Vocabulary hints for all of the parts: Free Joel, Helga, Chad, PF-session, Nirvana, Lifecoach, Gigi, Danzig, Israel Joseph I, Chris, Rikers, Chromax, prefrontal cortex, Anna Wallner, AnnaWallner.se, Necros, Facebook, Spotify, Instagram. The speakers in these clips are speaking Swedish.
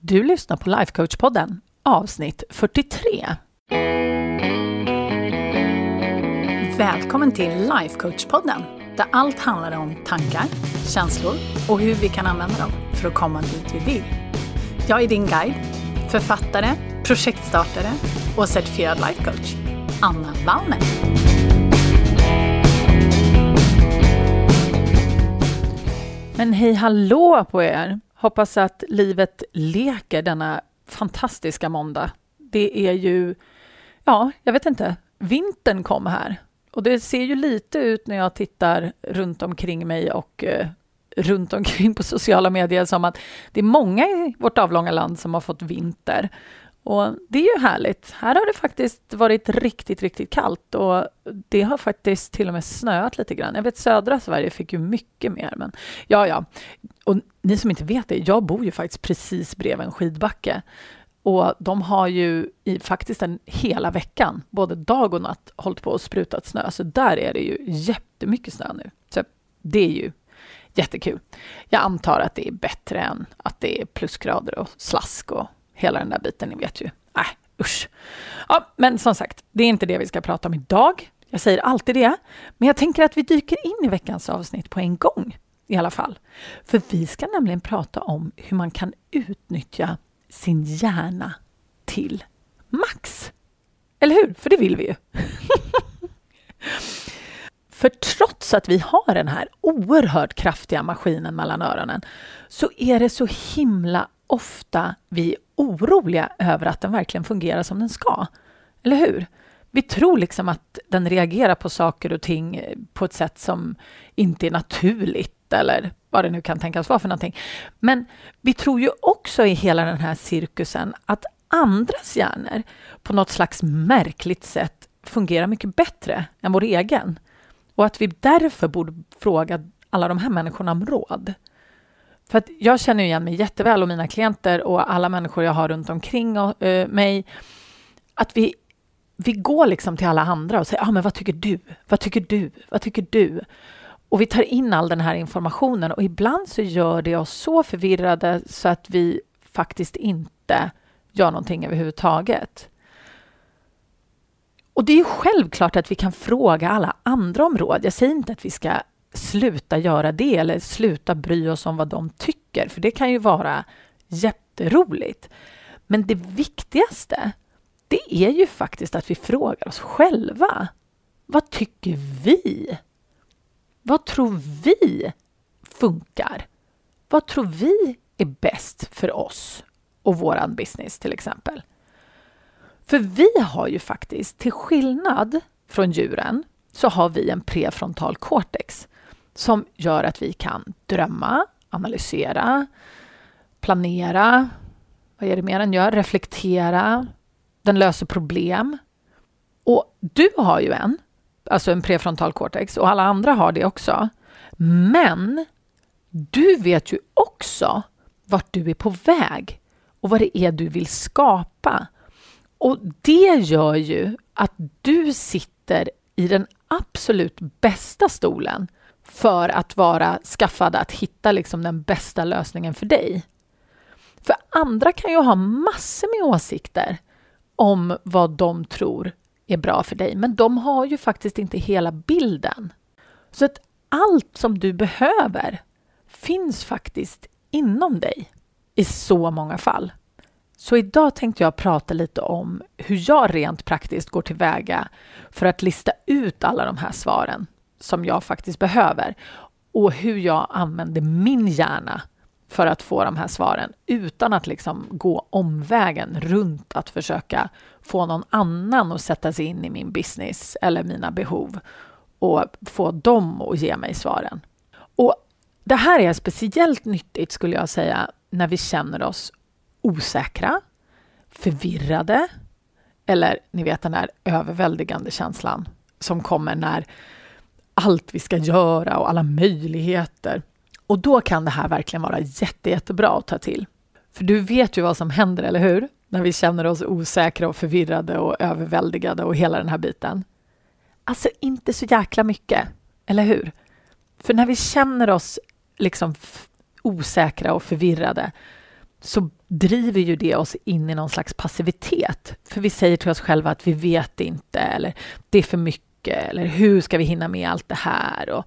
Du lyssnar på Lifecoach-podden, avsnitt 43. Välkommen till Lifecoach-podden, där allt handlar om tankar, känslor och hur vi kan använda dem för att komma dit vi vill. Jag är din guide, författare, projektstartare och certifierad Lifecoach, Anna Wallner. Men hej, hallå på er! Hoppas att livet leker denna fantastiska måndag. Det är ju, jag vet inte, vintern kom här. Och det ser ju lite ut när jag tittar runt omkring mig och runt omkring på sociala medier som att det är många i vårt avlånga land som har fått vinter. Och det är ju härligt. Här har det faktiskt varit riktigt, riktigt kallt och det har faktiskt till och med snöat lite grann. Jag vet, södra Sverige fick ju mycket mer, men ja. Och ni som inte vet det, jag bor ju faktiskt precis bredvid en skidbacke. Och de har ju faktiskt en hela veckan, både dag och natt, hållit på och sprutat snö. Så där är det ju jättemycket snö nu. Så det är ju jättekul. Jag antar att det är bättre än att det är plusgrader och slask och hela den där biten, ni vet ju. Usch. Ja, men som sagt, det är inte det vi ska prata om idag. Jag säger alltid det. Men jag tänker att vi dyker in i veckans avsnitt på en gång. I alla fall. För vi ska nämligen prata om hur man kan utnyttja sin hjärna till max. Eller hur? För det vill vi ju. För trots att vi har den här oerhört kraftiga maskinen mellan öronen så är det så himla ofta vi är oroliga över att den verkligen fungerar som den ska. Eller hur? Vi tror liksom att den reagerar på saker och ting på ett sätt som inte är naturligt eller vad det nu kan tänkas vara för någonting. Men vi tror ju också i hela den här cirkusen att andras hjärnor på något slags märkligt sätt fungerar mycket bättre än vår egen. Och att vi därför borde fråga alla de här människorna om råd. För att jag känner igen mig jätteväl och mina klienter och alla människor jag har runt omkring och, mig. Att vi går liksom till alla andra och säger, men vad tycker du? Vad tycker du? Vad tycker du? Och vi tar in all den här informationen och ibland så gör det oss så förvirrade så att vi faktiskt inte gör någonting överhuvudtaget. Och det är ju självklart att vi kan fråga alla andra om råd. Jag säger inte att vi ska sluta göra det eller sluta bry oss om vad de tycker. För det kan ju vara jätteroligt. Men det viktigaste, det är ju faktiskt att vi frågar oss själva. Vad tycker vi? Vad tror vi funkar? Vad tror vi är bäst för oss och våran business till exempel? För vi har ju faktiskt, till skillnad från djuren, så har vi en prefrontal cortex som gör att vi kan drömma, analysera, planera, vad är det mer än gör? Reflektera, den löser problem. Och du har ju en prefrontal cortex och alla andra har det också. Men du vet ju också vart du är på väg och vad det är du vill skapa. Och det gör ju att du sitter i den absolut bästa stolen för att vara skaffad att hitta liksom den bästa lösningen för dig. För andra kan ju ha massor med åsikter om vad de tror är bra för dig. Men de har ju faktiskt inte hela bilden. Så att allt som du behöver finns faktiskt inom dig i så många fall. Så idag tänkte jag prata lite om hur jag rent praktiskt går tillväga för att lista ut alla de här svaren som jag faktiskt behöver. Och hur jag använder min hjärna för att få de här svaren utan att liksom gå omvägen runt att försöka få någon annan att sätta sig in i min business eller mina behov och få dem att ge mig svaren. Och det här är speciellt nyttigt skulle jag säga när vi känner oss osäkra, förvirrade eller ni vet den här överväldigande känslan som kommer när allt vi ska göra och alla möjligheter. Och då kan det här verkligen vara jättebra att ta till. För du vet ju vad som händer, eller hur? När vi känner oss osäkra och förvirrade och överväldigade och hela den här biten. Alltså inte så jäkla mycket, eller hur? För när vi känner oss liksom osäkra och förvirrade så driver ju det oss in i någon slags passivitet. För vi säger till oss själva att vi vet inte, eller det är för mycket, eller hur ska vi hinna med allt det här? Och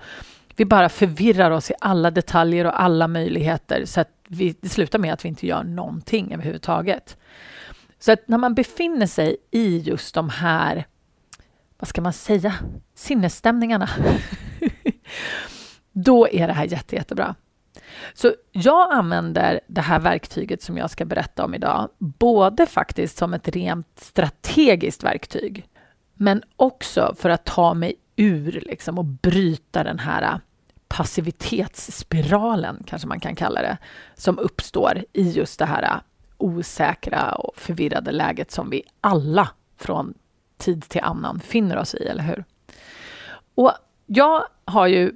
vi bara förvirrar oss i alla detaljer och alla möjligheter, så att det slutar med att vi inte gör någonting överhuvudtaget. Så att när man befinner sig i just de här, vad ska man säga, sinnesstämningarna, då är det här jättebra. Så jag använder det här verktyget som jag ska berätta om idag, både faktiskt som ett rent strategiskt verktyg, men också för att ta mig ur liksom, och bryta den här passivitetsspiralen, kanske man kan kalla det, som uppstår i just det här osäkra och förvirrade läget som vi alla från tid till annan finner oss i, eller hur? Och jag har ju,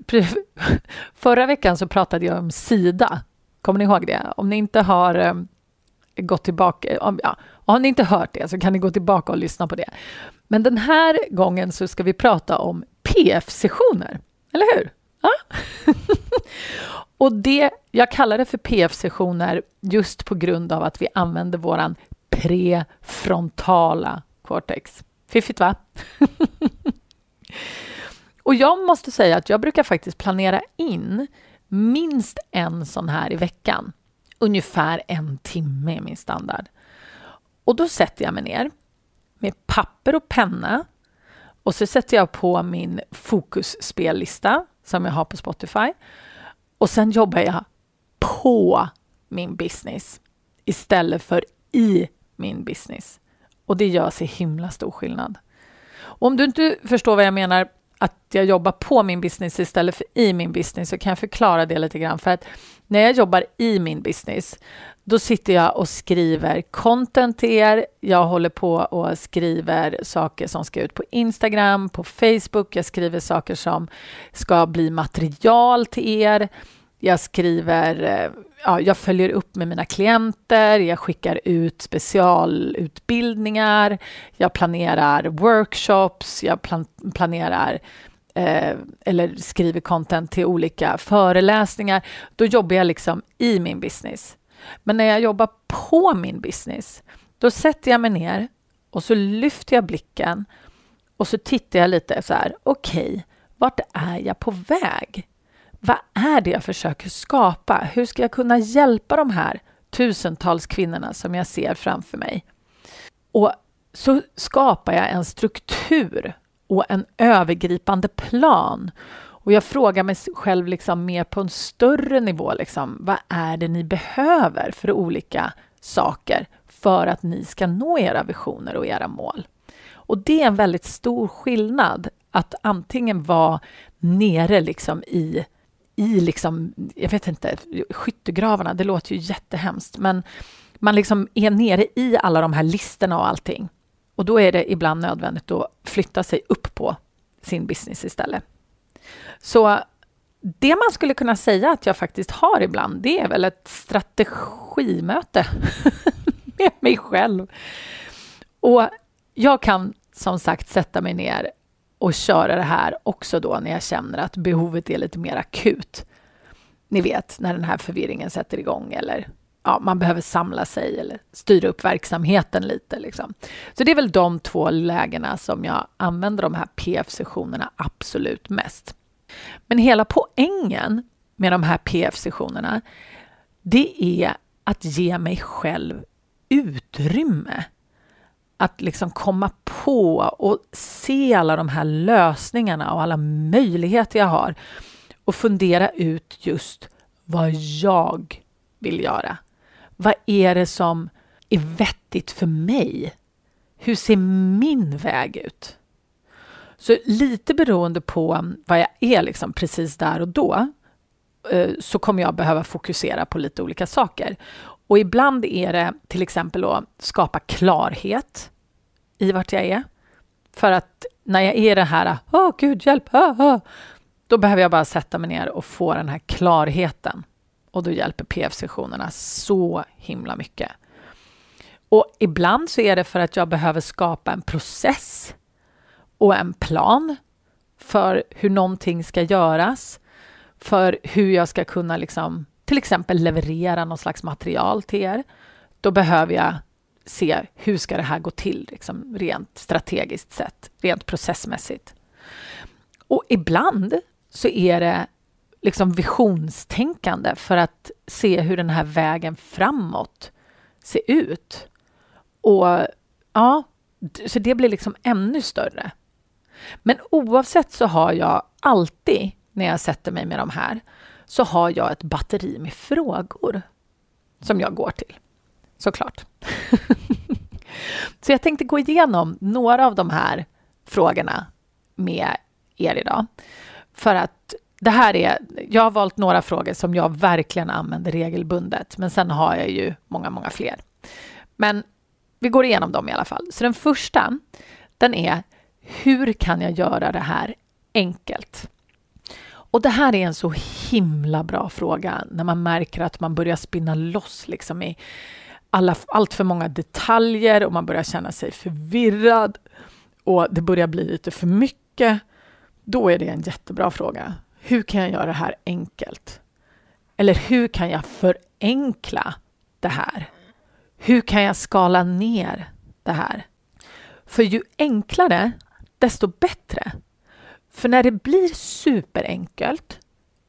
förra veckan så pratade jag om SIDA. Kommer ni ihåg det? Om ni inte har gått tillbaka, om ni inte hört det så kan ni gå tillbaka och lyssna på det. Men den här gången så ska vi prata om PF-sessioner, eller hur? Ja? Och det, jag kallar det för PF-sessioner just på grund av att vi använder våran prefrontala cortex. Fiffigt, va? Och jag måste säga att jag brukar faktiskt planera in minst en sån här i veckan. Ungefär en timme är min standard. Och då sätter jag mig ner med papper och penna. Och så sätter jag på min fokusspellista som jag har på Spotify. Och sen jobbar jag på min business istället för i min business. Och det gör sig himla stor skillnad. Och om du inte förstår vad jag menar att jag jobbar på min business istället för i min business, så kan jag förklara det lite grann. För att när jag jobbar i min business, då sitter jag och skriver content till er. Jag håller på och skriver saker som ska ut på Instagram, på Facebook. Jag skriver saker som ska bli material till er. Jag skriver, jag följer upp med mina klienter. Jag skickar ut specialutbildningar. Jag planerar workshops. Jag planerar eller skriver content till olika föreläsningar. Då jobbar jag liksom i min business. Men när jag jobbar på min business, då sätter jag mig ner och så lyfter jag blicken och så tittar jag lite så här, okej, vart är jag på väg? Vad är det jag försöker skapa? Hur ska jag kunna hjälpa de här tusentals kvinnorna som jag ser framför mig? Och så skapar jag en struktur och en övergripande plan. Och jag frågar mig själv liksom mer på en större nivå. Liksom, vad är det ni behöver för olika saker för att ni ska nå era visioner och era mål? Och det är en väldigt stor skillnad att antingen vara nere liksom i liksom, jag vet inte, skyttegravarna, det låter ju jättehemskt, men man liksom är nere i alla de här listorna och allting, och då är det ibland nödvändigt att flytta sig upp på sin business istället. Så det man skulle kunna säga att jag faktiskt har ibland, det är väl ett strategimöte med mig själv. Och jag kan som sagt sätta mig ner och köra det här också då när jag känner att behovet är lite mer akut. Ni vet, när den här förvirringen sätter igång, eller ja, man behöver samla sig eller styra upp verksamheten lite. Liksom. Så det är väl de två lägena som jag använder de här PF-sessionerna absolut mest. Men hela poängen med de här PF-sessionerna, det är att ge mig själv utrymme. Att liksom komma på och se alla de här lösningarna och alla möjligheter jag har. Och fundera ut just vad jag vill göra. Vad är det som är vettigt för mig? Hur ser min väg ut? Så lite beroende på vad jag är liksom precis där och då, så kommer jag behöva fokusera på lite olika saker. Och ibland är det till exempel att skapa klarhet i vart jag är. För att när jag är det här, gud hjälp, då behöver jag bara sätta mig ner och få den här klarheten. Och då hjälper PF-sessionerna så himla mycket. Och ibland så är det för att jag behöver skapa en process och en plan för hur någonting ska göras. För hur jag ska kunna liksom till exempel leverera någon slags material till er, då behöver jag se hur ska det här gå till liksom, rent strategiskt sett, rent processmässigt. Och ibland så är det liksom visionstänkande för att se hur den här vägen framåt ser ut. Och ja, så det blir liksom ännu större. Men oavsett så har jag alltid, när jag sätter mig med de här, så har jag ett batteri med frågor som jag går till. Såklart. Så jag tänkte gå igenom några av de här frågorna med er idag. För att det här är, jag har valt några frågor som jag verkligen använder regelbundet. Men sen har jag ju många, många fler. Men vi går igenom dem i alla fall. Så den första, den är: hur kan jag göra det här enkelt? Och det här är en så himla bra fråga när man märker att man börjar spinna loss liksom i allt för många detaljer och man börjar känna sig förvirrad och det börjar bli lite för mycket. Då är det en jättebra fråga. Hur kan jag göra det här enkelt? Eller hur kan jag förenkla det här? Hur kan jag skala ner det här? För ju enklare, desto bättre. För när det blir superenkelt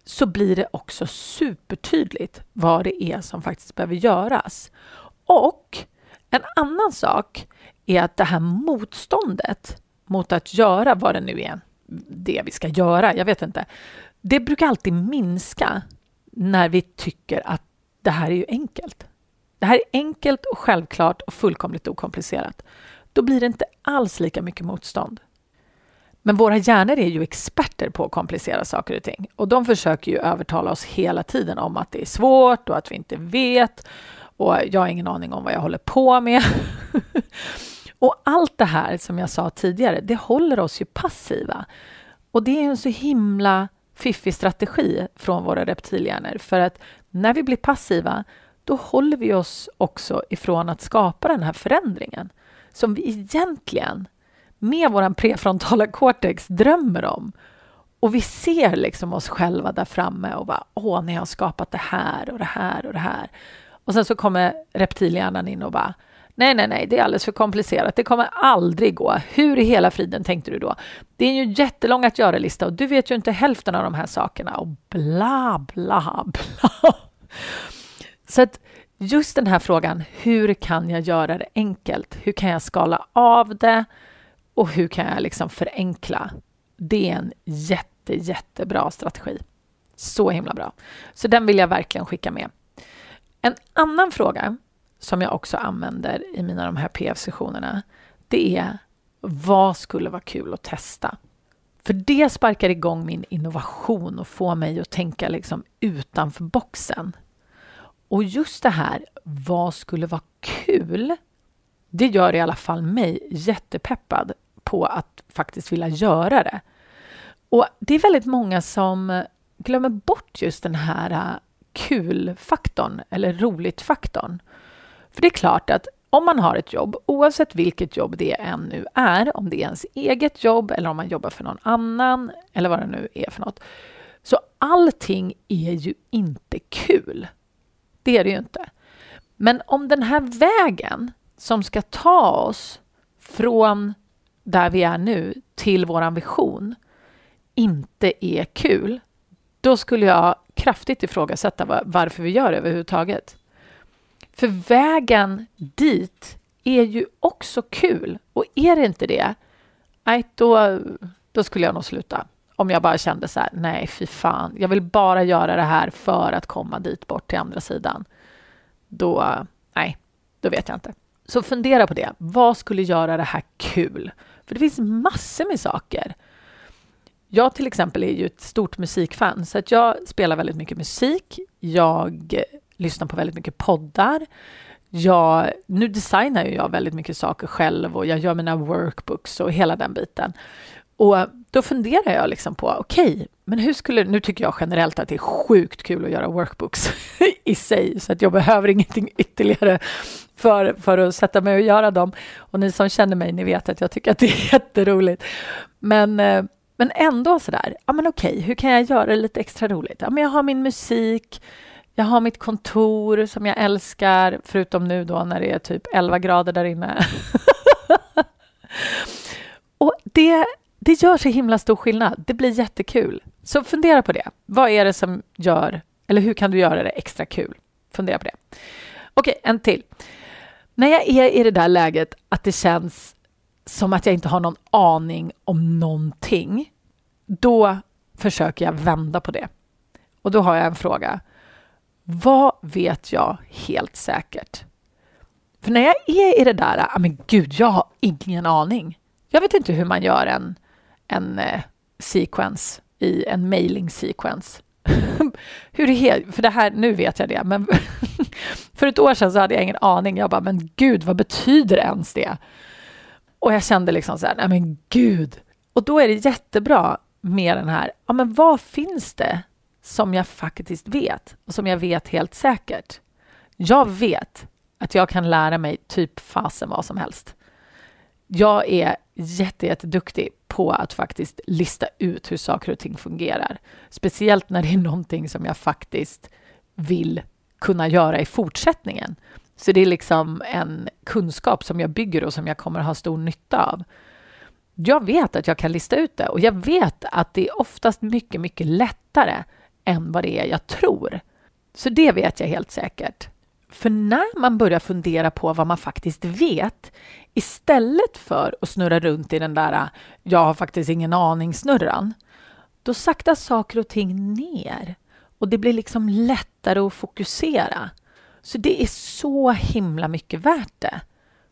så blir det också supertydligt vad det är som faktiskt behöver göras. Och en annan sak är att det här motståndet mot att göra vad det nu är, det vi ska göra, jag vet inte. Det brukar alltid minska när vi tycker att det här är ju enkelt. Det här är enkelt och självklart och fullkomligt okomplicerat. Då blir det inte alls lika mycket motstånd. Men våra hjärnor är ju experter på att komplicera saker och ting. Och de försöker ju övertala oss hela tiden om att det är svårt och att vi inte vet. Och jag har ingen aning om vad jag håller på med. Och allt det här som jag sa tidigare, det håller oss ju passiva. Och det är en så himla fiffig strategi från våra reptilhjärnor. För att när vi blir passiva, då håller vi oss också ifrån att skapa den här förändringen. Som vi egentligen med vår prefrontala cortex drömmer om. Och vi ser liksom oss själva där framme och bara, åh, ni har skapat det här och det här och det här. Och sen så kommer reptilhjärnan in och bara, nej, det är alldeles för komplicerat. Det kommer aldrig gå. Hur i hela friden tänkte du då? Det är ju jättelång att göra-lista och du vet ju inte hälften av de här sakerna. Och bla, bla, bla. Så att just den här frågan, hur kan jag göra det enkelt? Hur kan jag skala av det? Och hur kan jag liksom förenkla? Det är en jättebra strategi. Så himla bra. Så den vill jag verkligen skicka med. En annan fråga som jag också använder i mina de här PF-sessionerna, det är: vad skulle vara kul att testa? För det sparkar igång min innovation och får mig att tänka liksom utanför boxen. Och just det här, vad skulle vara kul, det gör i alla fall mig jättepeppad på att faktiskt vilja göra det. Och det är väldigt många som glömmer bort just den här kul-faktorn eller roligt-faktorn. För det är klart att om man har ett jobb, oavsett vilket jobb det än nu är, om det är ens eget jobb eller om man jobbar för någon annan eller vad det nu är för något, så allting är ju inte kul. Det är det ju inte. Men om den här vägen som ska ta oss från där vi är nu till vår vision inte är kul, då skulle jag kraftigt ifrågasätta varför vi gör det överhuvudtaget. För vägen dit är ju också kul. Och är det inte det, då skulle jag nog sluta. Om jag bara kände så här, nej fy fan, jag vill bara göra det här för att komma dit bort till andra sidan. Då vet jag inte. Så fundera på det. Vad skulle göra det här kul? För det finns massor med saker. Jag till exempel är ju ett stort musikfan, så att jag spelar väldigt mycket musik. Jag lyssnar på väldigt mycket poddar. Nu designar jag väldigt mycket saker själv och jag gör mina workbooks och hela den biten. Och då funderar jag liksom på, men hur skulle, nu tycker jag generellt att det är sjukt kul att göra workbooks i sig, så att jag behöver ingenting ytterligare för att sätta mig och göra dem. Och ni som känner mig, ni vet att jag tycker att det är jätteroligt. Men ändå sådär, hur kan jag göra det lite extra roligt? Ja, men jag har min musik, Jag har mitt kontor som jag älskar. Förutom nu då när det är typ 11 grader där inne. Och det gör så himla stor skillnad. Det blir jättekul. Så fundera på det. Vad är det som gör, eller hur kan du göra det extra kul? Fundera på det. Okej, en till. När jag är i det där läget att det känns som att jag inte har någon aning om någonting, då försöker jag vända på det. Och då har jag en fråga. Vad vet jag helt säkert? För när jag är i det där, men gud, jag har ingen aning. Jag vet inte hur man gör en sequence i en mailing sequence. Hur det, för det här, nu vet jag det, men för ett år sedan så hade jag ingen aning. Jag bara, men gud, vad betyder ens det? Och jag kände liksom så här, nej men gud. Och då är det jättebra med den här, ja men vad finns det som jag faktiskt vet och som jag vet helt säkert? Jag vet att jag kan lära mig typ fasen vad som helst. Jag är jätteduktig på att faktiskt lista ut hur saker och ting fungerar. Speciellt när det är någonting som jag faktiskt vill kunna göra i fortsättningen. Så det är liksom en kunskap som jag bygger och som jag kommer ha stor nytta av. Jag vet att jag kan lista ut det. Och jag vet att det är oftast mycket, mycket lättare än vad det är jag tror. Så det vet jag helt säkert. För när man börjar fundera på vad man faktiskt vet, istället för att snurra runt i den där jag har faktiskt ingen aning snurran, då saktas saker och ting ner. Och det blir liksom lättare att fokusera. Så det är så himla mycket värt det.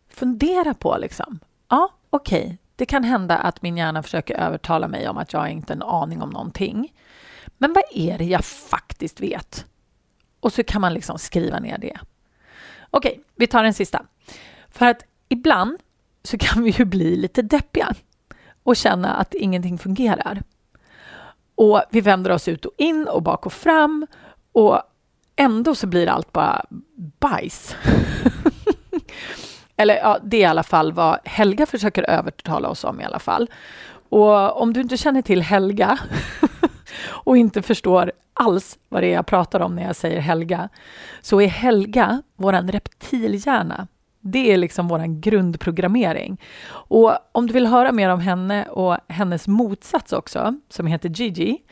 Fundera på liksom, ja okej, det kan hända att min hjärna försöker övertala mig om att jag inte har en aning om någonting. Men vad är det jag faktiskt vet? Och så kan man liksom skriva ner det. Okej, vi tar den sista. För att ibland så kan vi ju bli lite deppiga och känna att ingenting fungerar. Och vi vänder oss ut och in och bak och fram och ändå så blir allt bara bajs. Eller ja, det är i alla fall vad Helga försöker övertala oss om i alla fall. Och om du inte känner till Helga och inte förstår alls vad det är jag pratar om när jag säger Helga, så är Helga våran reptilhjärna. Det är liksom våran grundprogrammering. Och om du vill höra mer om henne och hennes motsats också, som heter Gigi,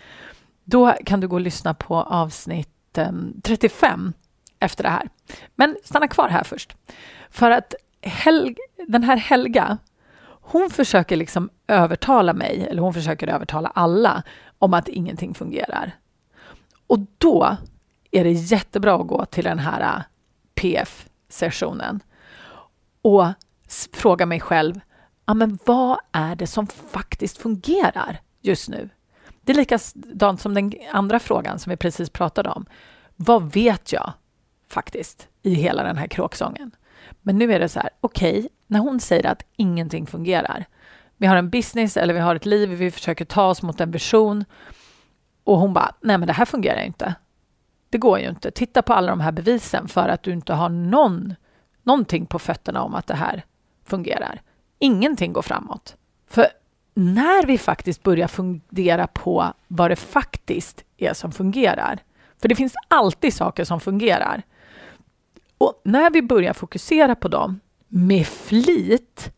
då kan du gå och lyssna på avsnitt 35 efter det här. Men stanna kvar här först. För att den här Helga, hon försöker liksom övertala mig, eller hon försöker övertala alla om att ingenting fungerar. Och då är det jättebra att gå till den här PF-sessionen och fråga mig själv, ja men vad är det som faktiskt fungerar just nu? Det är likadant som den andra frågan som vi precis pratade om. Vad vet jag faktiskt i hela den här kråksången? Men nu är det så här, okej, när hon säger att ingenting fungerar. Vi har en business eller vi har ett liv, vi försöker ta oss mot en vision. Och hon bara, nej men det här fungerar ju inte. Det går ju inte. Titta på alla de här bevisen för att du inte har någonting på fötterna om att det här fungerar. Ingenting går framåt. För när vi faktiskt börjar fundera på vad det faktiskt är som fungerar. För det finns alltid saker som fungerar. Och när vi börjar fokusera på dem med flit,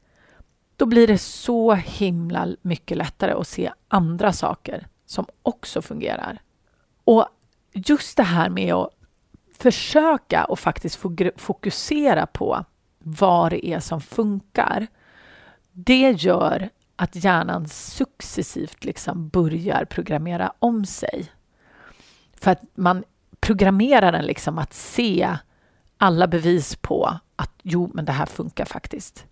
då blir det så himla mycket lättare att se andra saker som också fungerar. Och just det här med att försöka och faktiskt fokusera på vad det är som funkar, det gör att hjärnan successivt liksom börjar programmera om sig. För att man programmerar den liksom att se alla bevis på att jo, men det här funkar faktiskt.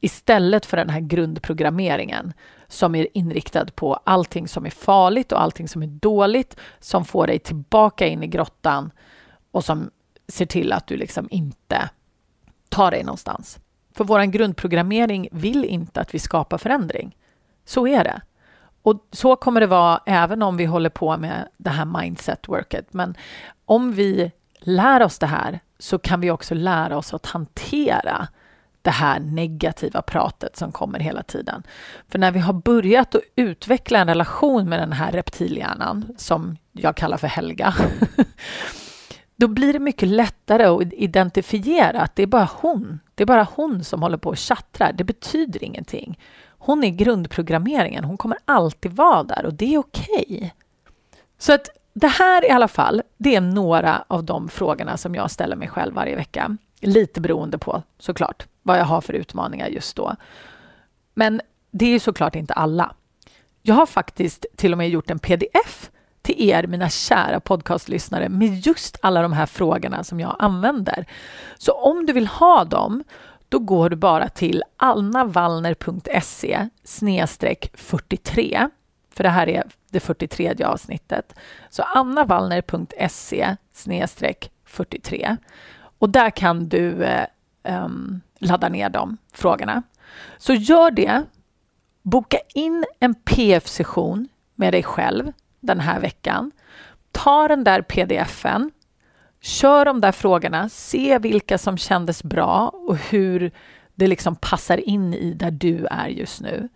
Istället för den här grundprogrammeringen som är inriktad på allting som är farligt och allting som är dåligt, som får dig tillbaka in i grottan och som ser till att du liksom inte tar dig någonstans. För våran grundprogrammering vill inte att vi skapar förändring. Så är det. Och så kommer det vara även om vi håller på med det här mindset-worket. Men om vi lär oss det här så kan vi också lära oss att hantera det här negativa pratet som kommer hela tiden. För när vi har börjat att utveckla en relation med den här reptilhjärnan, som jag kallar för Helga Då blir det mycket lättare att identifiera att det är bara hon. Det är bara hon som håller på och chattrar. Det betyder ingenting. Hon är grundprogrammeringen. Hon kommer alltid vara där och det är okej. Så att det här i alla fall, det är några av de frågorna som jag ställer mig själv varje vecka. Lite beroende på såklart vad jag har för utmaningar just då. Men det är ju såklart inte alla. Jag har faktiskt till och med gjort en pdf till er, mina kära podcastlyssnare, med just alla de här frågorna som jag använder. Så om du vill ha dem, då går du bara till AnnaWallner.se/43. För det här är det 43:e avsnittet. Så AnnaWallner.se/43. Och där kan du ladda ner de frågorna. Så gör det. Boka in en PF-session med dig själv den här veckan. Ta den där pdf-en. Kör de där frågorna. Se vilka som kändes bra och hur det liksom passar in i där du är just nu.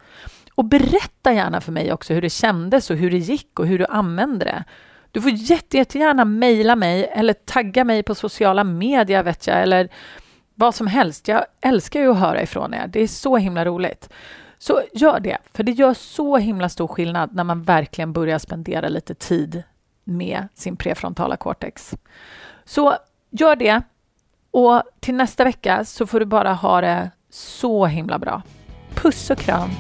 Och berätta gärna för mig också hur det kändes och hur det gick och hur du använde det. Du får jättegärna mejla mig eller tagga mig på sociala medier, vet jag, eller vad som helst. Jag älskar ju att höra ifrån er. Det är så himla roligt. Så gör det, för det gör så himla stor skillnad när man verkligen börjar spendera lite tid med sin prefrontala cortex. Så gör det, och till nästa vecka så får du bara ha det så himla bra. Puss och kram!